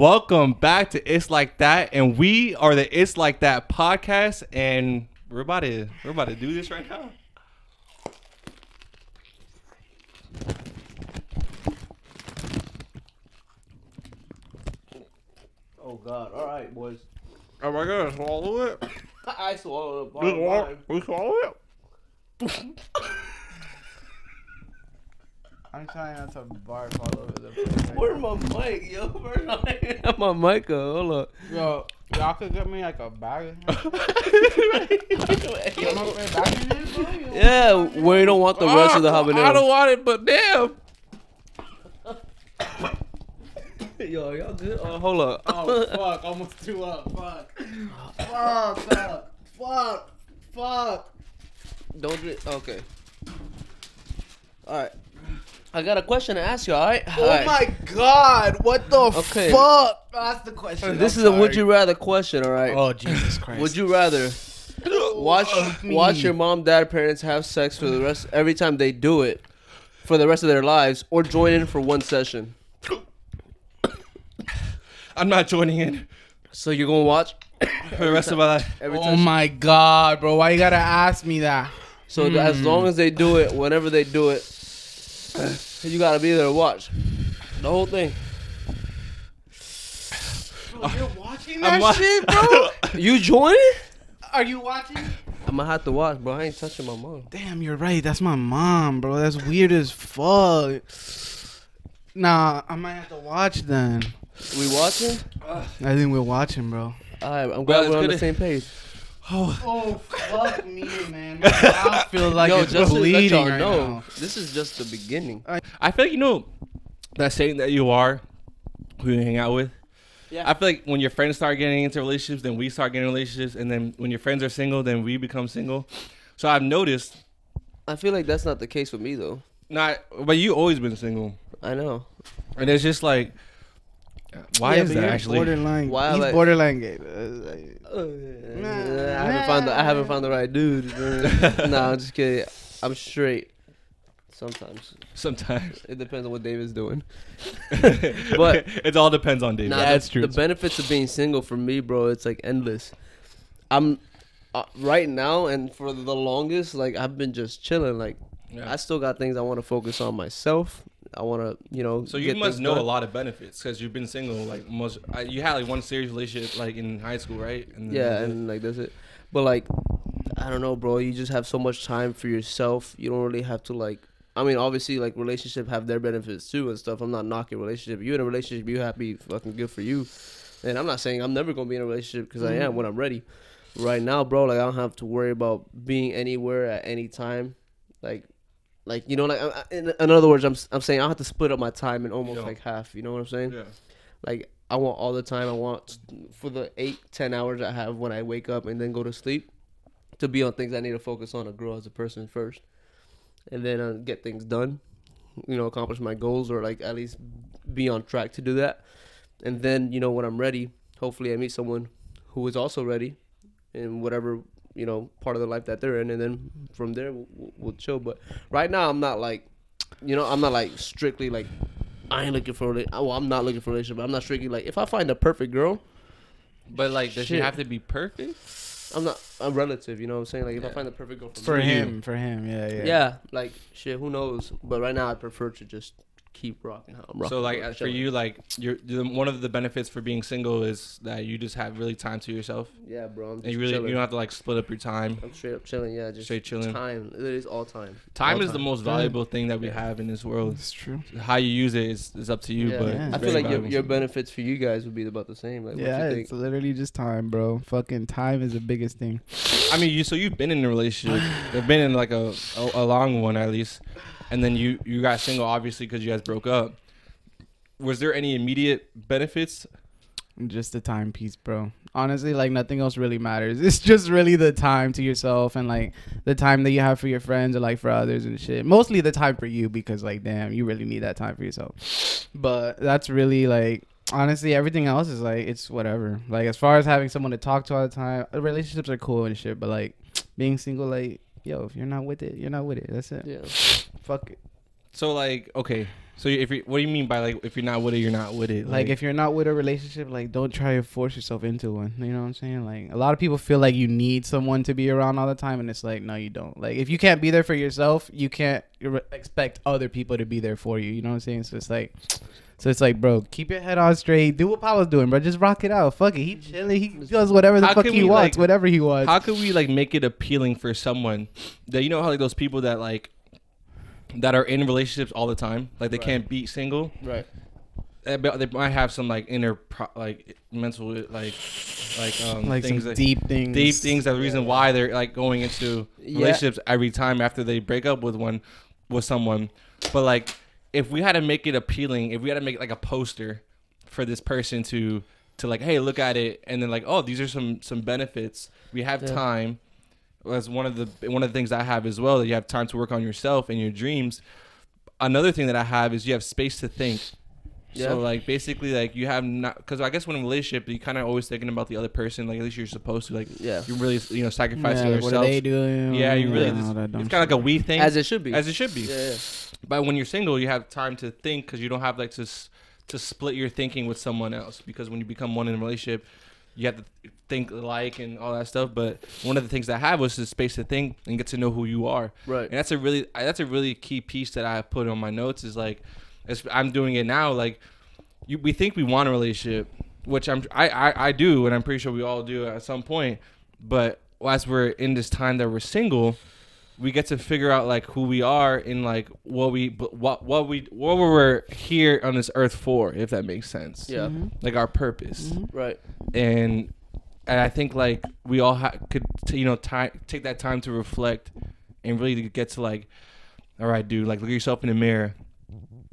Welcome back to It's Like That, and we are the It's Like That podcast, and we're about to do this right now. Oh God! All right, boys. Am I gonna swallow it? I swallowed a bottle. We swallow it. I'm trying not to barf all over the place. Right Where's my mic, yo? Where's my mic? Hold up. Yo, y'all could get me like a bag of him. Yeah, where you don't want the rest of the habanero. I don't want it, but damn. Yo, y'all good? Hold up. Oh, fuck. Almost threw up. Fuck. Fuck. Don't do it. Okay. All right. I got a question to ask you, alright? Oh my god, what the fuck? That's the question. This is a would you rather question, alright? Oh, Jesus Christ. Would you rather watch your mom, dad, parents have sex for the rest every time they do it for the rest of their lives, or join in for one session? I'm not joining in. So you're gonna watch for the rest of my life? Oh my god, bro, why you gotta ask me that? So as long as they do it, whenever they do it, you gotta be there to watch the whole thing. Bro, you're watching that shit, bro? You joining? Are you watching? I'm gonna have to watch, bro. I ain't touching my mom. Damn, you're right. That's my mom, bro. That's weird as fuck. Nah, I might have to watch then. We watching? I think we're watching, bro. Alright, I'm glad we're on the same page. Oh, fuck me, man. I feel like it's bleeding right now. This is just the beginning. I feel like, you know, that saying that you are who you hang out with. Yeah. I feel like when your friends start getting into relationships, then we start getting relationships. And then when your friends are single, then we become single. So I've noticed. I feel like that's not the case with me, though. But you always been single. I know. And it's just like, why is that actually? He's borderline gay. I haven't found the right dude. Nah, I'm just kidding. I'm straight. Sometimes it depends on what David's doing. But it all depends on David. Nah, that's true. The benefits of being single for me, bro, it's like endless. I'm right now, and for the longest, like I've been just chilling. Like I still got things I want to focus on myself. I want to, you know. So you must know a lot of benefits because you've been single. Like you had like one serious relationship like in high school, right? And yeah, and like that's it. But like, I don't know, bro. You just have so much time for yourself. You don't really have to like. I mean, obviously, like relationship have their benefits too and stuff. I'm not knocking relationship. You in a relationship, you happy, fucking good for you. And I'm not saying I'm never gonna be in a relationship because I am when I'm ready. Right now, bro, like I don't have to worry about being anywhere at any time, like. Like, you know, like, in other words, I'm saying I have to split up my time in almost like half. You know what I'm saying? Yeah. Like, I want all the time I want for the 8-10 hours I have when I wake up and then go to sleep to be on things I need to focus on and grow as a person first. And then get things done, you know, accomplish my goals or, like, at least be on track to do that. And then, you know, when I'm ready, hopefully I meet someone who is also ready in whatever, you know, part of the life that they're in, and then from there we'll chill. But right now I'm not like, you know, I'm not like strictly like I ain't looking for I'm not looking for a relationship, but I'm not strictly like if I find a perfect girl. But like, does she have to be perfect? I'm relative, you know what I'm saying? Like if I find the perfect girl for him, yeah. Yeah, like shit, who knows? But right now I prefer to just keep rocking how I'm rocking. So like for you, like one of the benefits for being single is that you just have really time to yourself. Yeah, bro. And you really chilling. You don't have to like split up your time. I'm straight up chilling. Yeah, just straight chilling. Time. It is all time. Time is the most valuable thing that we have in this world. It's true. How you use it is up to you. Yeah, but I feel like your benefits for you guys would be about the same. Like, yeah, what you it's literally just time, bro. Fucking time is the biggest thing. I mean, you've been in a relationship. You've been in like a long one at least. And then you got single, obviously, because you guys broke up. Was there any immediate benefits? Just the time piece, bro. Honestly, like, nothing else really matters. It's just really the time to yourself and, like, the time that you have for your friends or, like, for others and shit. Mostly the time for you because, like, damn, you really need that time for yourself. But that's really, like, honestly, everything else is, like, it's whatever. Like, as far as having someone to talk to all the time, relationships are cool and shit. But, like, being single, like, yo, if you're not with it, you're not with it. That's it. Yeah. Fuck it. So like, okay, so if you, what do you mean by like if you're not with it, you're not with it? Like if you're not with a relationship, like don't try to force yourself into one. You know what I'm saying? Like a lot of people feel like you need someone to be around all the time, and it's like no, you don't. Like if you can't be there for yourself, you can't expect other people to be there for you. You know what I'm saying? So it's like, bro, keep your head on straight. Do what Paolo's doing, bro. Just rock it out. Fuck it. He chilling. He does whatever the fuck he wants. Whatever he wants. How could we like make it appealing for someone that, you know how like those people that like that are in relationships all the time, like they can't be single, right? They might have some like inner like mental like things, some deep things. That the reason why they're like going into relationships every time after they break up with someone, but like. If we had to make it appealing, if we had to make like a poster for this person to like, hey, look at it, and then like, oh, these are some benefits. We have time. Well, that's one of the things I have as well, that you have time to work on yourself and your dreams. Another thing that I have is you have space to think. Yeah. So like basically like you have not, because I guess when in a relationship you kind of always thinking about the other person, like at least you're supposed to, like you're really, you know, sacrificing yourself. What are they doing? You really it's kind of like a we thing, as it should be. Yeah. But when you're single, you have time to think because you don't have like to split your thinking with someone else, because when you become one in a relationship, you have to think alike and all that stuff. But one of the things that I have was the space to think and get to know who you are. Right. And that's a really key piece that I put on my notes is like. I'm doing it now. Like, we think we want a relationship, which I do, and I'm pretty sure we all do at some point. But as we're in this time that we're single, we get to figure out like who we are and like what we're here on this earth for, if that makes sense. Yeah, mm-hmm. Like our purpose, mm-hmm. Right? And I think like we all could take that time to reflect and really get to like, all right, dude, like look at yourself in the mirror.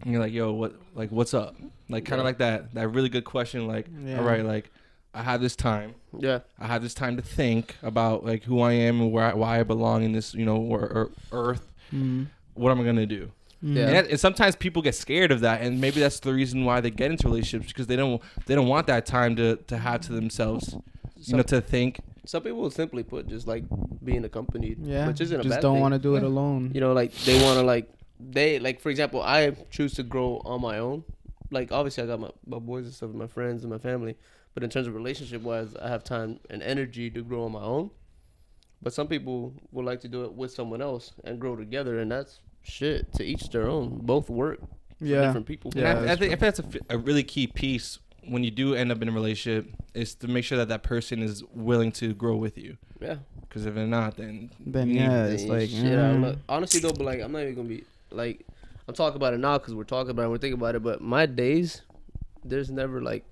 And you're like, yo, what? Like, what's up? Like, kind of like that really good question. Like, all right, like, I have this time. Yeah, I have this time to think about like who I am and why I belong in this, you know, or earth. Mm-hmm. What am I gonna do? Yeah, and sometimes people get scared of that, and maybe that's the reason why they get into relationships, because they don't want that time to have to themselves, to think. Some people will simply put just like being accompanied, which isn't a bad thing. Just don't want to do it alone. You know, like they want to like. They like, for example, I choose to grow on my own. Like, obviously, I got my boys and stuff, and my friends and my family. But in terms of relationship wise, I have time and energy to grow on my own. But some people would like to do it with someone else and grow together, and that's shit. To each their own. Both work. Yeah, for different people. Yeah, I think that's a really key piece when you do end up in a relationship, is to make sure that person is willing to grow with you. Yeah, because if they're not, then it's like shit. Like, honestly though, but like I'm not even gonna be. Like, I'm talking about it now because we're talking about it, we're thinking about it, but my days, there's never, like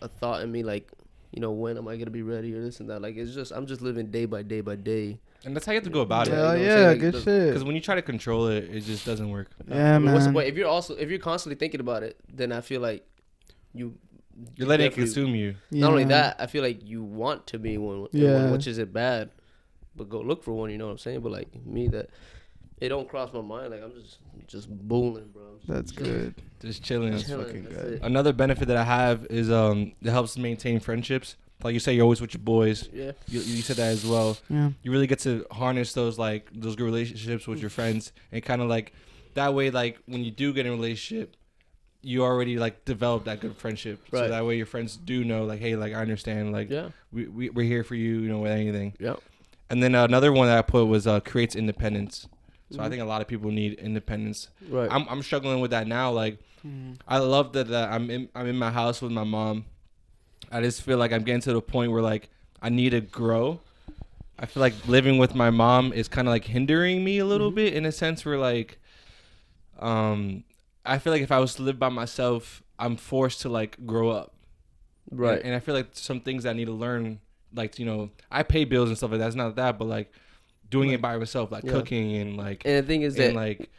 a thought in me, like, you know, when am I going to be ready or this and that. Like, it's just, I'm just living day by day by day. And that's how you have to go about it. Hell yeah, like, good shit. Because when you try to control it, it just doesn't work. Yeah, man. What's the point? If you're constantly thinking about it, then I feel like you're letting it consume you. Not only that, I feel like you want to be one, which isn't bad, but go look for one, you know what I'm saying? But, like, me, that... It don't cross my mind. Like, I'm just booling, bro. That's good. Just chilling. That's fucking good. Another benefit that I have is it helps maintain friendships. Like you say, you're always with your boys. Yeah. You said that as well. Yeah. You really get to harness those good relationships with your friends, and kind of like that way, like when you do get in a relationship, you already like develop that good friendship. Right. So that way your friends do know like, hey, like I understand, like we're here for you, you know, with anything. Yeah. And then another one that I put was creates independence. So I think a lot of people need independence. Right. I'm struggling with that now. Like, I love that I'm in my house with my mom. I just feel like I'm getting to the point where like I need to grow. I feel like living with my mom is kind of like hindering me a little bit, in a sense where like, I feel like if I was to live by myself, I'm forced to like grow up. Right. And I feel like some things I need to learn, like, you know, I pay bills and stuff like that. It's not that, but like. Doing it by myself, like cooking and like, and the thing is that like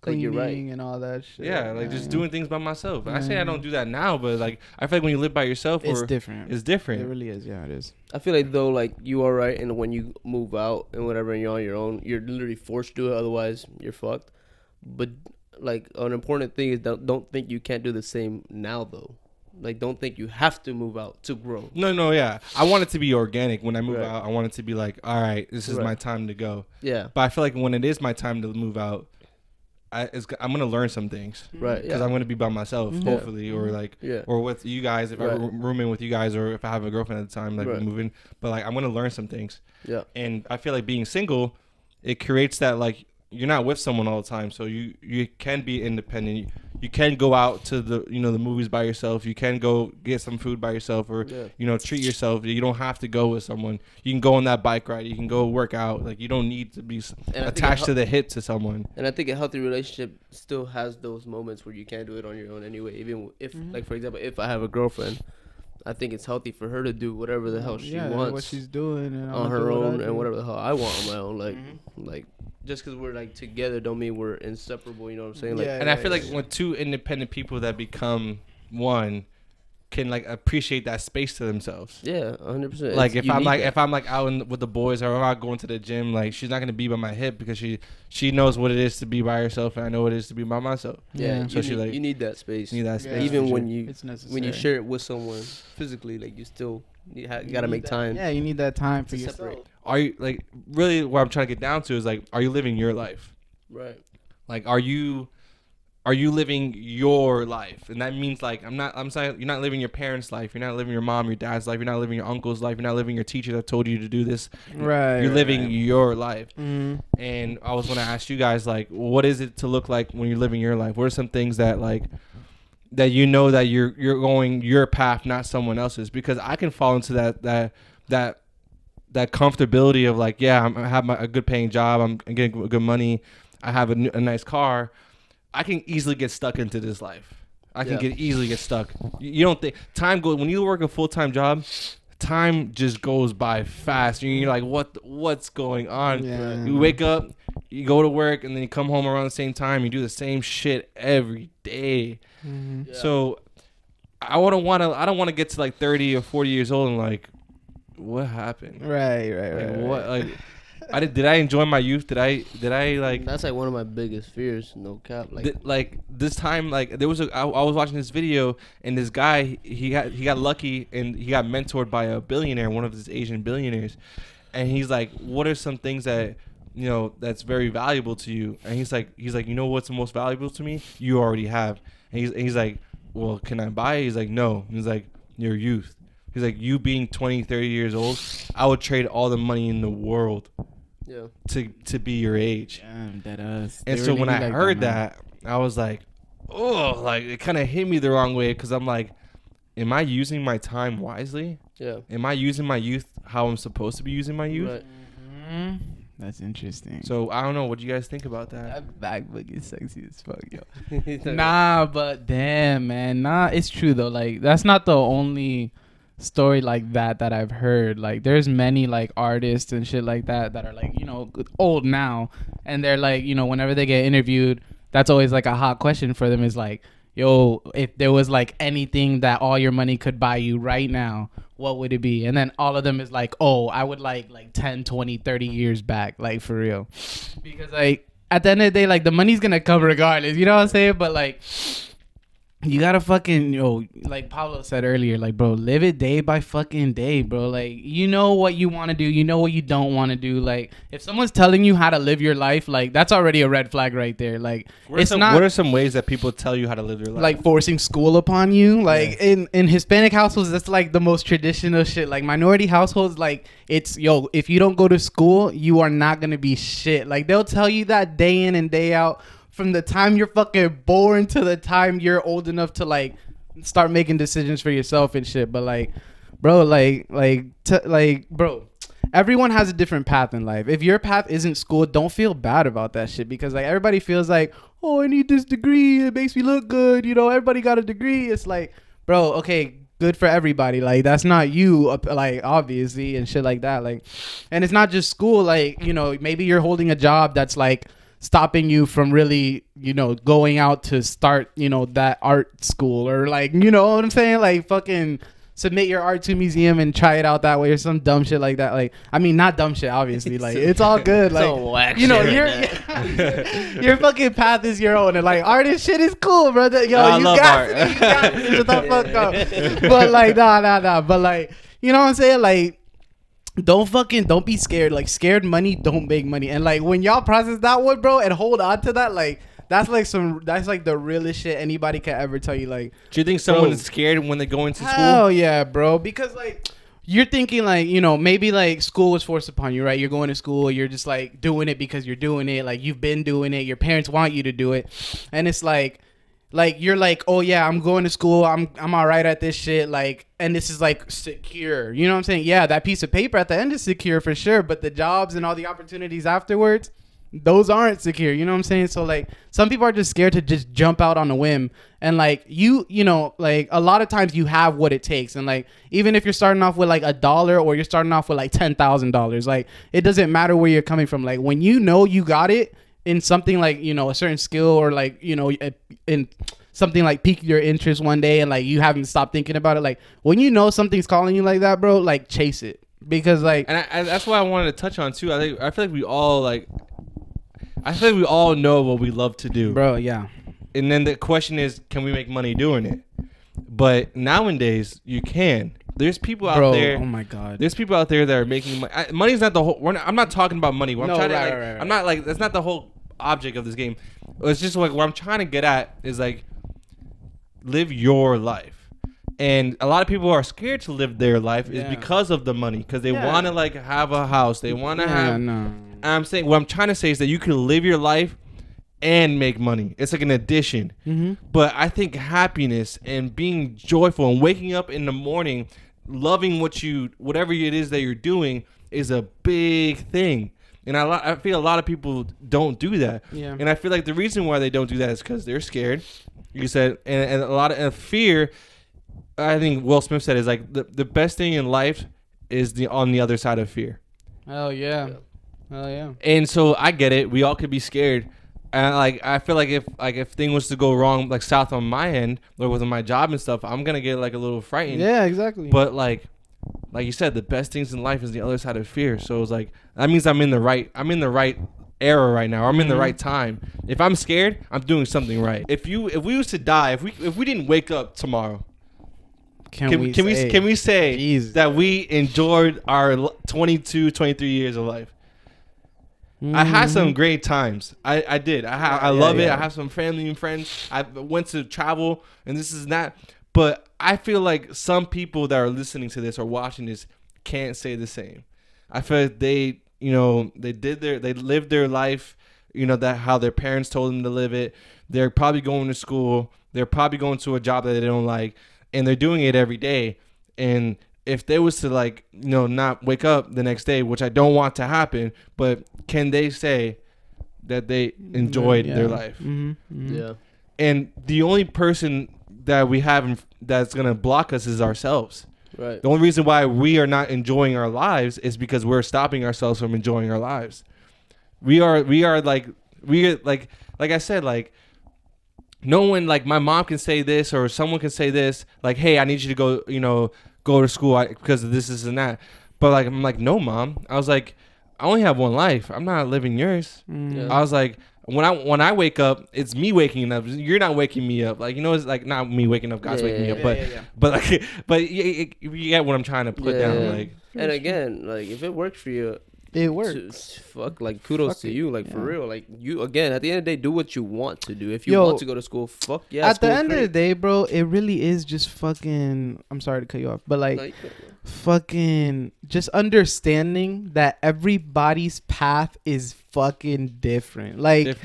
cleaning, you're right, and all that shit. Yeah, like just doing things by myself. I say I don't do that now, but like I feel like when you live by yourself, it's different. It really is. Yeah, it is. I feel like though, like you are right, and when you move out and whatever, and you're on your own, you're literally forced to do it. Otherwise, you're fucked. But like an important thing is don't think you can't do the same now though. Like, don't think you have to move out to grow. No, yeah. I want it to be organic. When I move out, I want it to be like, all right, this is my time to go. Yeah. But I feel like when it is my time to move out, I'm gonna learn some things, right? Because I'm gonna be by myself, hopefully, or like, or with you guys, if I'm rooming with you guys, or if I have a girlfriend at the time, like moving. But like, I'm gonna learn some things. Yeah. And I feel like being single, it creates that like you're not with someone all the time, so you can be independent. You can go out to the the movies by yourself. You can go get some food by yourself, or treat yourself. You don't have to go with someone. You can go on that bike ride. You can go work out. Like you don't need to be attached to the hip to someone. And I think a healthy relationship still has those moments where you can't do it on your own anyway. Even if, like for example, if I have a girlfriend, I think it's healthy for her to do whatever the hell she wants, what she's doing and on her own, and whatever the hell I want on my own. Like, just because we're like together, don't mean we're inseparable. You know what I'm saying? Like, and I feel like when two independent people that become one can like appreciate that space to themselves. Yeah, 100%. Like if I'm like if I'm like out with the boys or out going to the gym, like she's not gonna be by my hip because she knows what it is to be by herself and I know what it is to be by myself. Yeah, so she like you need that space. You need that space. Even when you share it with someone physically, like you still you gotta make time. Yeah, you need that time for yourself. Separate. Are you like really what I'm trying to get down to is like are you living your life? Right. Like are you living your life? And that means like I'm saying you're not living your parents' life, you're not living your mom, your dad's life, you're not living your uncle's life, you're not living your teacher that told you to do this. Right. You're living your life. Mm-hmm. And I was gonna ask you guys like what is it to look like when you're living your life? What are some things that like that you know that you're going your path, not someone else's? Because I can fall into that comfortability of like, yeah, I have a good paying job, I'm getting good money, I have a nice car. I can easily get stuck into this life. I can easily get stuck. You don't think time goes when you work a full time job. Time just goes by fast. You're like, what's going on? Yeah. You wake up, you go to work, and then you come home around the same time. You do the same shit every day. Mm-hmm. Yeah. So I don't want to get to like 30 or 40 years old and like, what happened? Right. What like. Did I enjoy my youth? Did I like? That's like one of my biggest fears. No cap. Like, this time, like there was I was watching this video and this guy he got lucky and he got mentored by a billionaire, one of these Asian billionaires, and he's like, "What are some things that that's very valuable to you?" And he's like, "You know what's the most valuable to me? You already have." And he's like, "Well, can I buy it?" He's like, "No." And he's like, "Your youth." He's like, "You being 20, 30 years old, I would trade all the money in the world." Yeah. To be your age. Damn, that us. And so really when I heard that, I was like, oh, like it kind of hit me the wrong way because I'm like, am I using my time wisely? Yeah. Am I using my youth how I'm supposed to be using my youth? Right. Mm-hmm. That's interesting. So I don't know. What do you guys think about that? That MacBook is sexy as fuck, yo. Nah, but damn, man. Nah, it's true though. Like that's not the only story like that I've heard. Like there's many like artists and shit like that are like old now and they're like whenever they get interviewed, that's always like a hot question for them is like, yo, if there was like anything that all your money could buy you right now, what would it be? And then all of them is like, oh, I would like 10 20 30 years back, like for real, because like at the end of the day, like the money's gonna come regardless, you know what I'm saying? But like you gotta fucking, like Pablo said earlier, like, bro, live it day by fucking day, bro. Like, you know what you want to do. You know what you don't want to do. Like, if someone's telling you how to live your life, like, that's already a red flag right there. Like, what are some ways that people tell you how to live your life? Like, forcing school upon you. Like, in Hispanic households, that's, like, the most traditional shit. Like, minority households, like, it's, yo, if you don't go to school, you are not going to be shit. Like, they'll tell you that day in and day out. From the time you're fucking born to the time you're old enough to like start making decisions for yourself and shit. But like, bro, bro, everyone has a different path in life. If your path isn't school, don't feel bad about that shit, because like everybody feels like, oh, I need this degree, it makes me look good. Everybody got a degree. It's like, bro, okay, good for everybody. Like that's not you, like obviously, and shit like that. Like, and it's not just school. Like, maybe you're holding a job that's like stopping you from really going out to start that art school, or like what I'm saying, like fucking submit your art to a museum and try it out that way, or some dumb shit like that. Like, I mean, not dumb shit obviously, like it's all good, like your fucking path is your own, and like artist shit is cool, brother. Yo, I love art. You got to shut the fuck up. But like nah, but like what I'm saying, like don't be scared. Like, scared money don't make money. And like when y'all process that one, bro, and hold on to that, like That's like some. That's like the realest shit anybody could ever tell you. Like, do you think someone is scared when they go into school? Hell yeah, bro. Because like, you're thinking like, you know, maybe like school was forced upon you, right? You're going to school. You're just like doing it because you're doing it. Like you've been doing it. Your parents want you to do it, and it's like. Like, you're like, oh, yeah, I'm going to school. I'm all right at this shit. Like, and this is, like, secure. You know what I'm saying? Yeah, that piece of paper at the end is secure for sure. But the jobs and all the opportunities afterwards, those aren't secure. You know what I'm saying? So, like, some people are just scared to just jump out on a whim. And, like, you know, like, a lot of times you have what it takes. And, like, even if you're starting off with, like, $1 or you're starting off with, like, $10,000, like, it doesn't matter where you're coming from. Like, when you know you got it. In something like, you know, a certain skill or like, you know, in something like pique your interest one day and like you haven't stopped thinking about it. Like when you know something's calling you like that, bro, like chase it because like. And that's why I wanted to touch on too. I feel like we all know what we love to do. Bro, yeah. And then the question is, can we make money doing it? But nowadays you can. There's people out there. Oh my God. There's people out there that are making money. Money's not the whole. I'm not talking about money. Right. I'm not like. That's not the whole object of this game. It's just like what I'm trying to get at is like live your life. And a lot of people are scared to live their life is because of the money because they want to like have a house. They want to have. No. I'm saying what I'm trying to say is that you can live your life and make money. It's like an addition. Mm-hmm. But I think happiness and being joyful and waking up in the morning loving whatever it is that you're doing is a big thing. And I feel a lot of people don't do that. Yeah. And I feel like the reason why they don't do that is because they're scared. You said, and a lot of fear, I think Will Smith said, is like the best thing in life is on the other side of fear. Oh, yeah. Oh, yeah. And so I get it. We all could be scared. And like I feel like if things was to go wrong like south on my end or with my job and stuff, I'm gonna get like a little frightened. Yeah, exactly. But like you said, the best things in life is the other side of fear. So it's like that means I'm in the right era right now. I'm in the right time. If I'm scared, I'm doing something right. If we was to die, if we didn't wake up tomorrow, can we say Jesus, that we enjoyed our 22, 23 years of life? Mm-hmm. I had some great times. I did. I love it. I have some family and friends. I went to travel and this is not. But I feel like some people that are listening to this or watching this can't say the same. I feel like they, you know, they lived their life, you know, that how their parents told them to live it. They're probably going to school. They're probably going to a job that they don't like, and they're doing it every day. And if they was to like, you know, not wake up the next day, which I don't want to happen, but can they say that they enjoyed their life? Mm-hmm. Mm-hmm. Yeah. And the only person that we have that's going to block us is ourselves. Right. The only reason why we are not enjoying our lives is because we're stopping ourselves from enjoying our lives. We are like I said, like, no one, like my mom can say this or someone can say this, like, hey, I need you to go, you know, go to school because of this and that. But like I'm like, no, Mom. I was like, I only have one life. I'm not living yours. Yeah. I was like, when I wake up, it's me waking up. You're not waking me up. Like, you know, it's like not me waking up. God's waking me up. But you get what I'm trying to put down. Yeah. Like, and again, like if it works for you, it works. Fuck, like kudos to you. Like for real. Like you again. At the end of the day, do what you want to do. If you want to go to school, fuck yeah. At the end of the day, bro, it really is just fucking. I'm sorry to cut you off, but like fucking just understanding that everybody's path is fucking different. Like,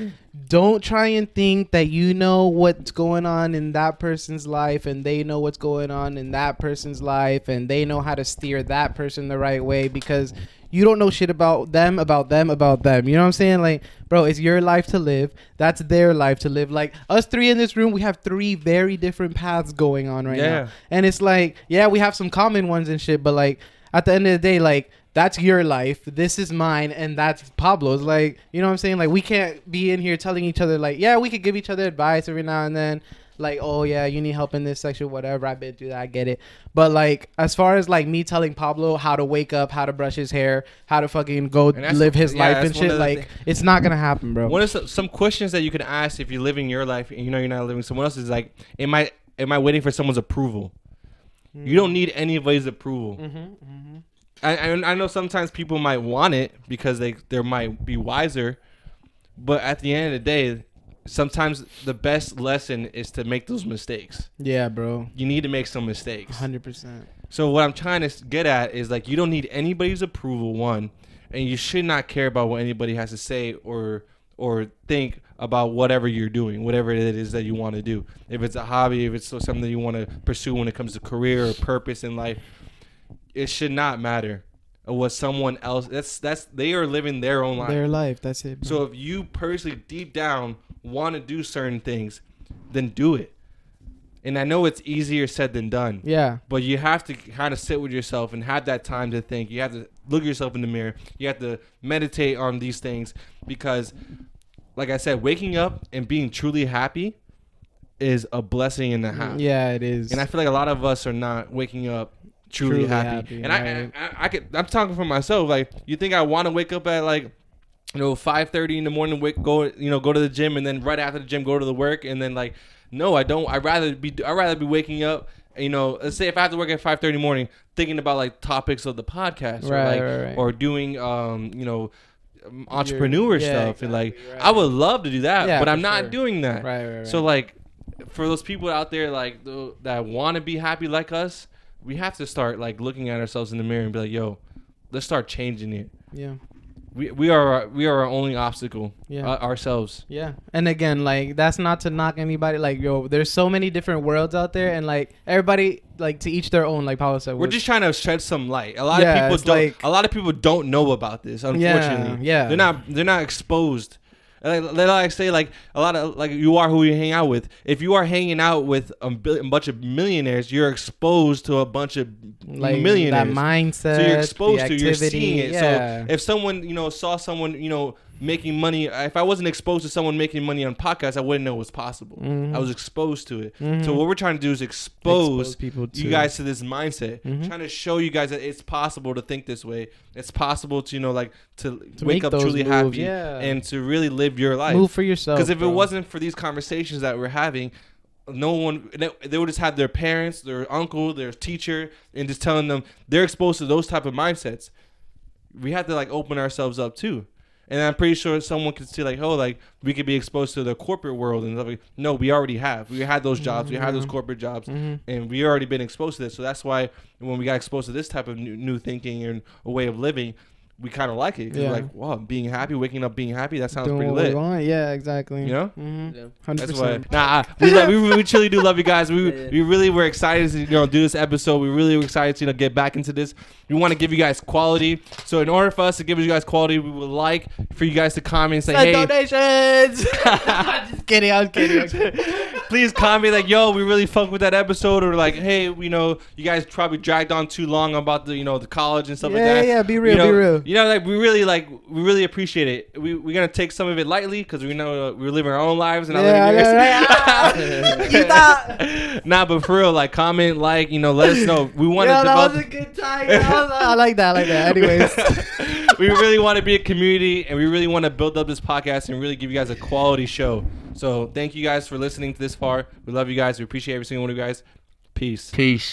don't try and think that you know what's going on in that person's life and they know what's going on in that person's life and they know how to steer that person the right way because you don't know shit about them. You know what I'm saying? Like, bro, it's your life to live. That's their life to live. Like, us three in this room, we have three very different paths going on right now. And it's like, yeah, we have some common ones and shit, but, like, at the end of the day, like, that's your life, this is mine, and that's Pablo's. Like, you know what I'm saying? Like, we can't be in here telling each other, like, yeah, we could give each other advice every now and then. Like, oh, yeah, you need help in this section, whatever. I've been through that. I get it. But, like, as far as, like, me telling Pablo how to wake up, how to brush his hair, how to fucking go live his life and shit, like, it's not going to happen, bro. What are some questions that you can ask if you're living your life and you know you're not living someone else's? Like, am I waiting for someone's approval? Mm-hmm. You don't need anybody's approval. Mm-hmm, mm-hmm. I know sometimes people might want it because they might be wiser, but at the end of the day, sometimes the best lesson is to make those mistakes. Yeah, bro. You need to make some mistakes. 100%. So what I'm trying to get at is, like, you don't need anybody's approval, one, and you should not care about what anybody has to say or think about whatever you're doing, whatever it is that you want to do. If it's a hobby, if it's something that you want to pursue when it comes to career or purpose in life, it should not matter what someone else. That's they are living their own life. Their life. That's it, bro. So if you personally, deep down, want to do certain things, then do it. And I know it's easier said than done. Yeah. But you have to kind of sit with yourself and have that time to think. You have to look yourself in the mirror. You have to meditate on these things because, like I said, waking up and being truly happy is a blessing and a half. Yeah, it is. And I feel like a lot of us are not waking up truly happy. And right. I'm talking for myself. Like, you think I want to wake up at, like, 5:30 in the morning, go to the gym, and then right after the gym, go to the work, and then like. No, I don't. I'd rather be waking up, let's say if I have to work at 5:30 in the morning, thinking about like topics of the podcast, or doing entrepreneur stuff, exactly, and like I would love to do that, but I'm not doing that. Right. So like for those people out there like that want to be happy like us, we have to start like looking at ourselves in the mirror and be like, yo, let's start changing it. Yeah. We are our only obstacle, ourselves. Yeah. And again, like, that's not to knock anybody. Like, yo, there's so many different worlds out there, and like everybody, like, to each their own. Like Paulo said, we're just trying to shed some light. A lot of people don't know about this. Unfortunately, they're not exposed. Like I say, like a lot of like you are who you hang out with. If you are hanging out with a bunch of millionaires, you're exposed to a bunch of like millionaires. That mindset. So you're exposed to. You're seeing it. Yeah. So if someone saw someone making money, if I wasn't exposed to someone making money on podcasts, I wouldn't know it was possible. Mm-hmm. I was exposed to it. Mm-hmm. So what we're trying to do is expose people you guys to this mindset, mm-hmm. trying to show you guys that it's possible to think this way. It's possible to to wake up truly happy and to really live your life. Move for yourself. Because if it wasn't for these conversations that we're having, they would just have their parents, their uncle, their teacher, and just telling them they're exposed to those type of mindsets. We have to like open ourselves up too. And I'm pretty sure someone could see like, oh, like we could be exposed to the corporate world and stuff. Like, no, we already have. We had those jobs. Mm-hmm. We had those corporate jobs, mm-hmm. and we already been exposed to this. So that's why when we got exposed to this type of new thinking and a way of living, we kind of like it. 'Cause we're like, wow, being happy, waking up being happy. That sounds pretty lit. Yeah, exactly. You know? Mm-hmm. Yeah. 100%. That's why. We truly do love you guys. We really were excited to do this episode. We really were excited to get back into this. We want to give you guys quality. So in order for us to give you guys quality, we would like for you guys to comment and say, donations. I'm just kidding. Please comment like, yo, we really fucked with that episode, or like, hey, you guys probably dragged on too long about the the college and stuff like that. Yeah, be real. We really appreciate it. We're gonna take some of it lightly because we know we're living our own lives and not living yours. You thought? Nah, but for real, like comment, like let us know. We want to develop. That was a good time. I like that. Anyways, we really want to be a community, and we really want to build up this podcast and really give you guys a quality show. So thank you guys for listening to this far. We love you guys. We appreciate every single one of you guys. Peace.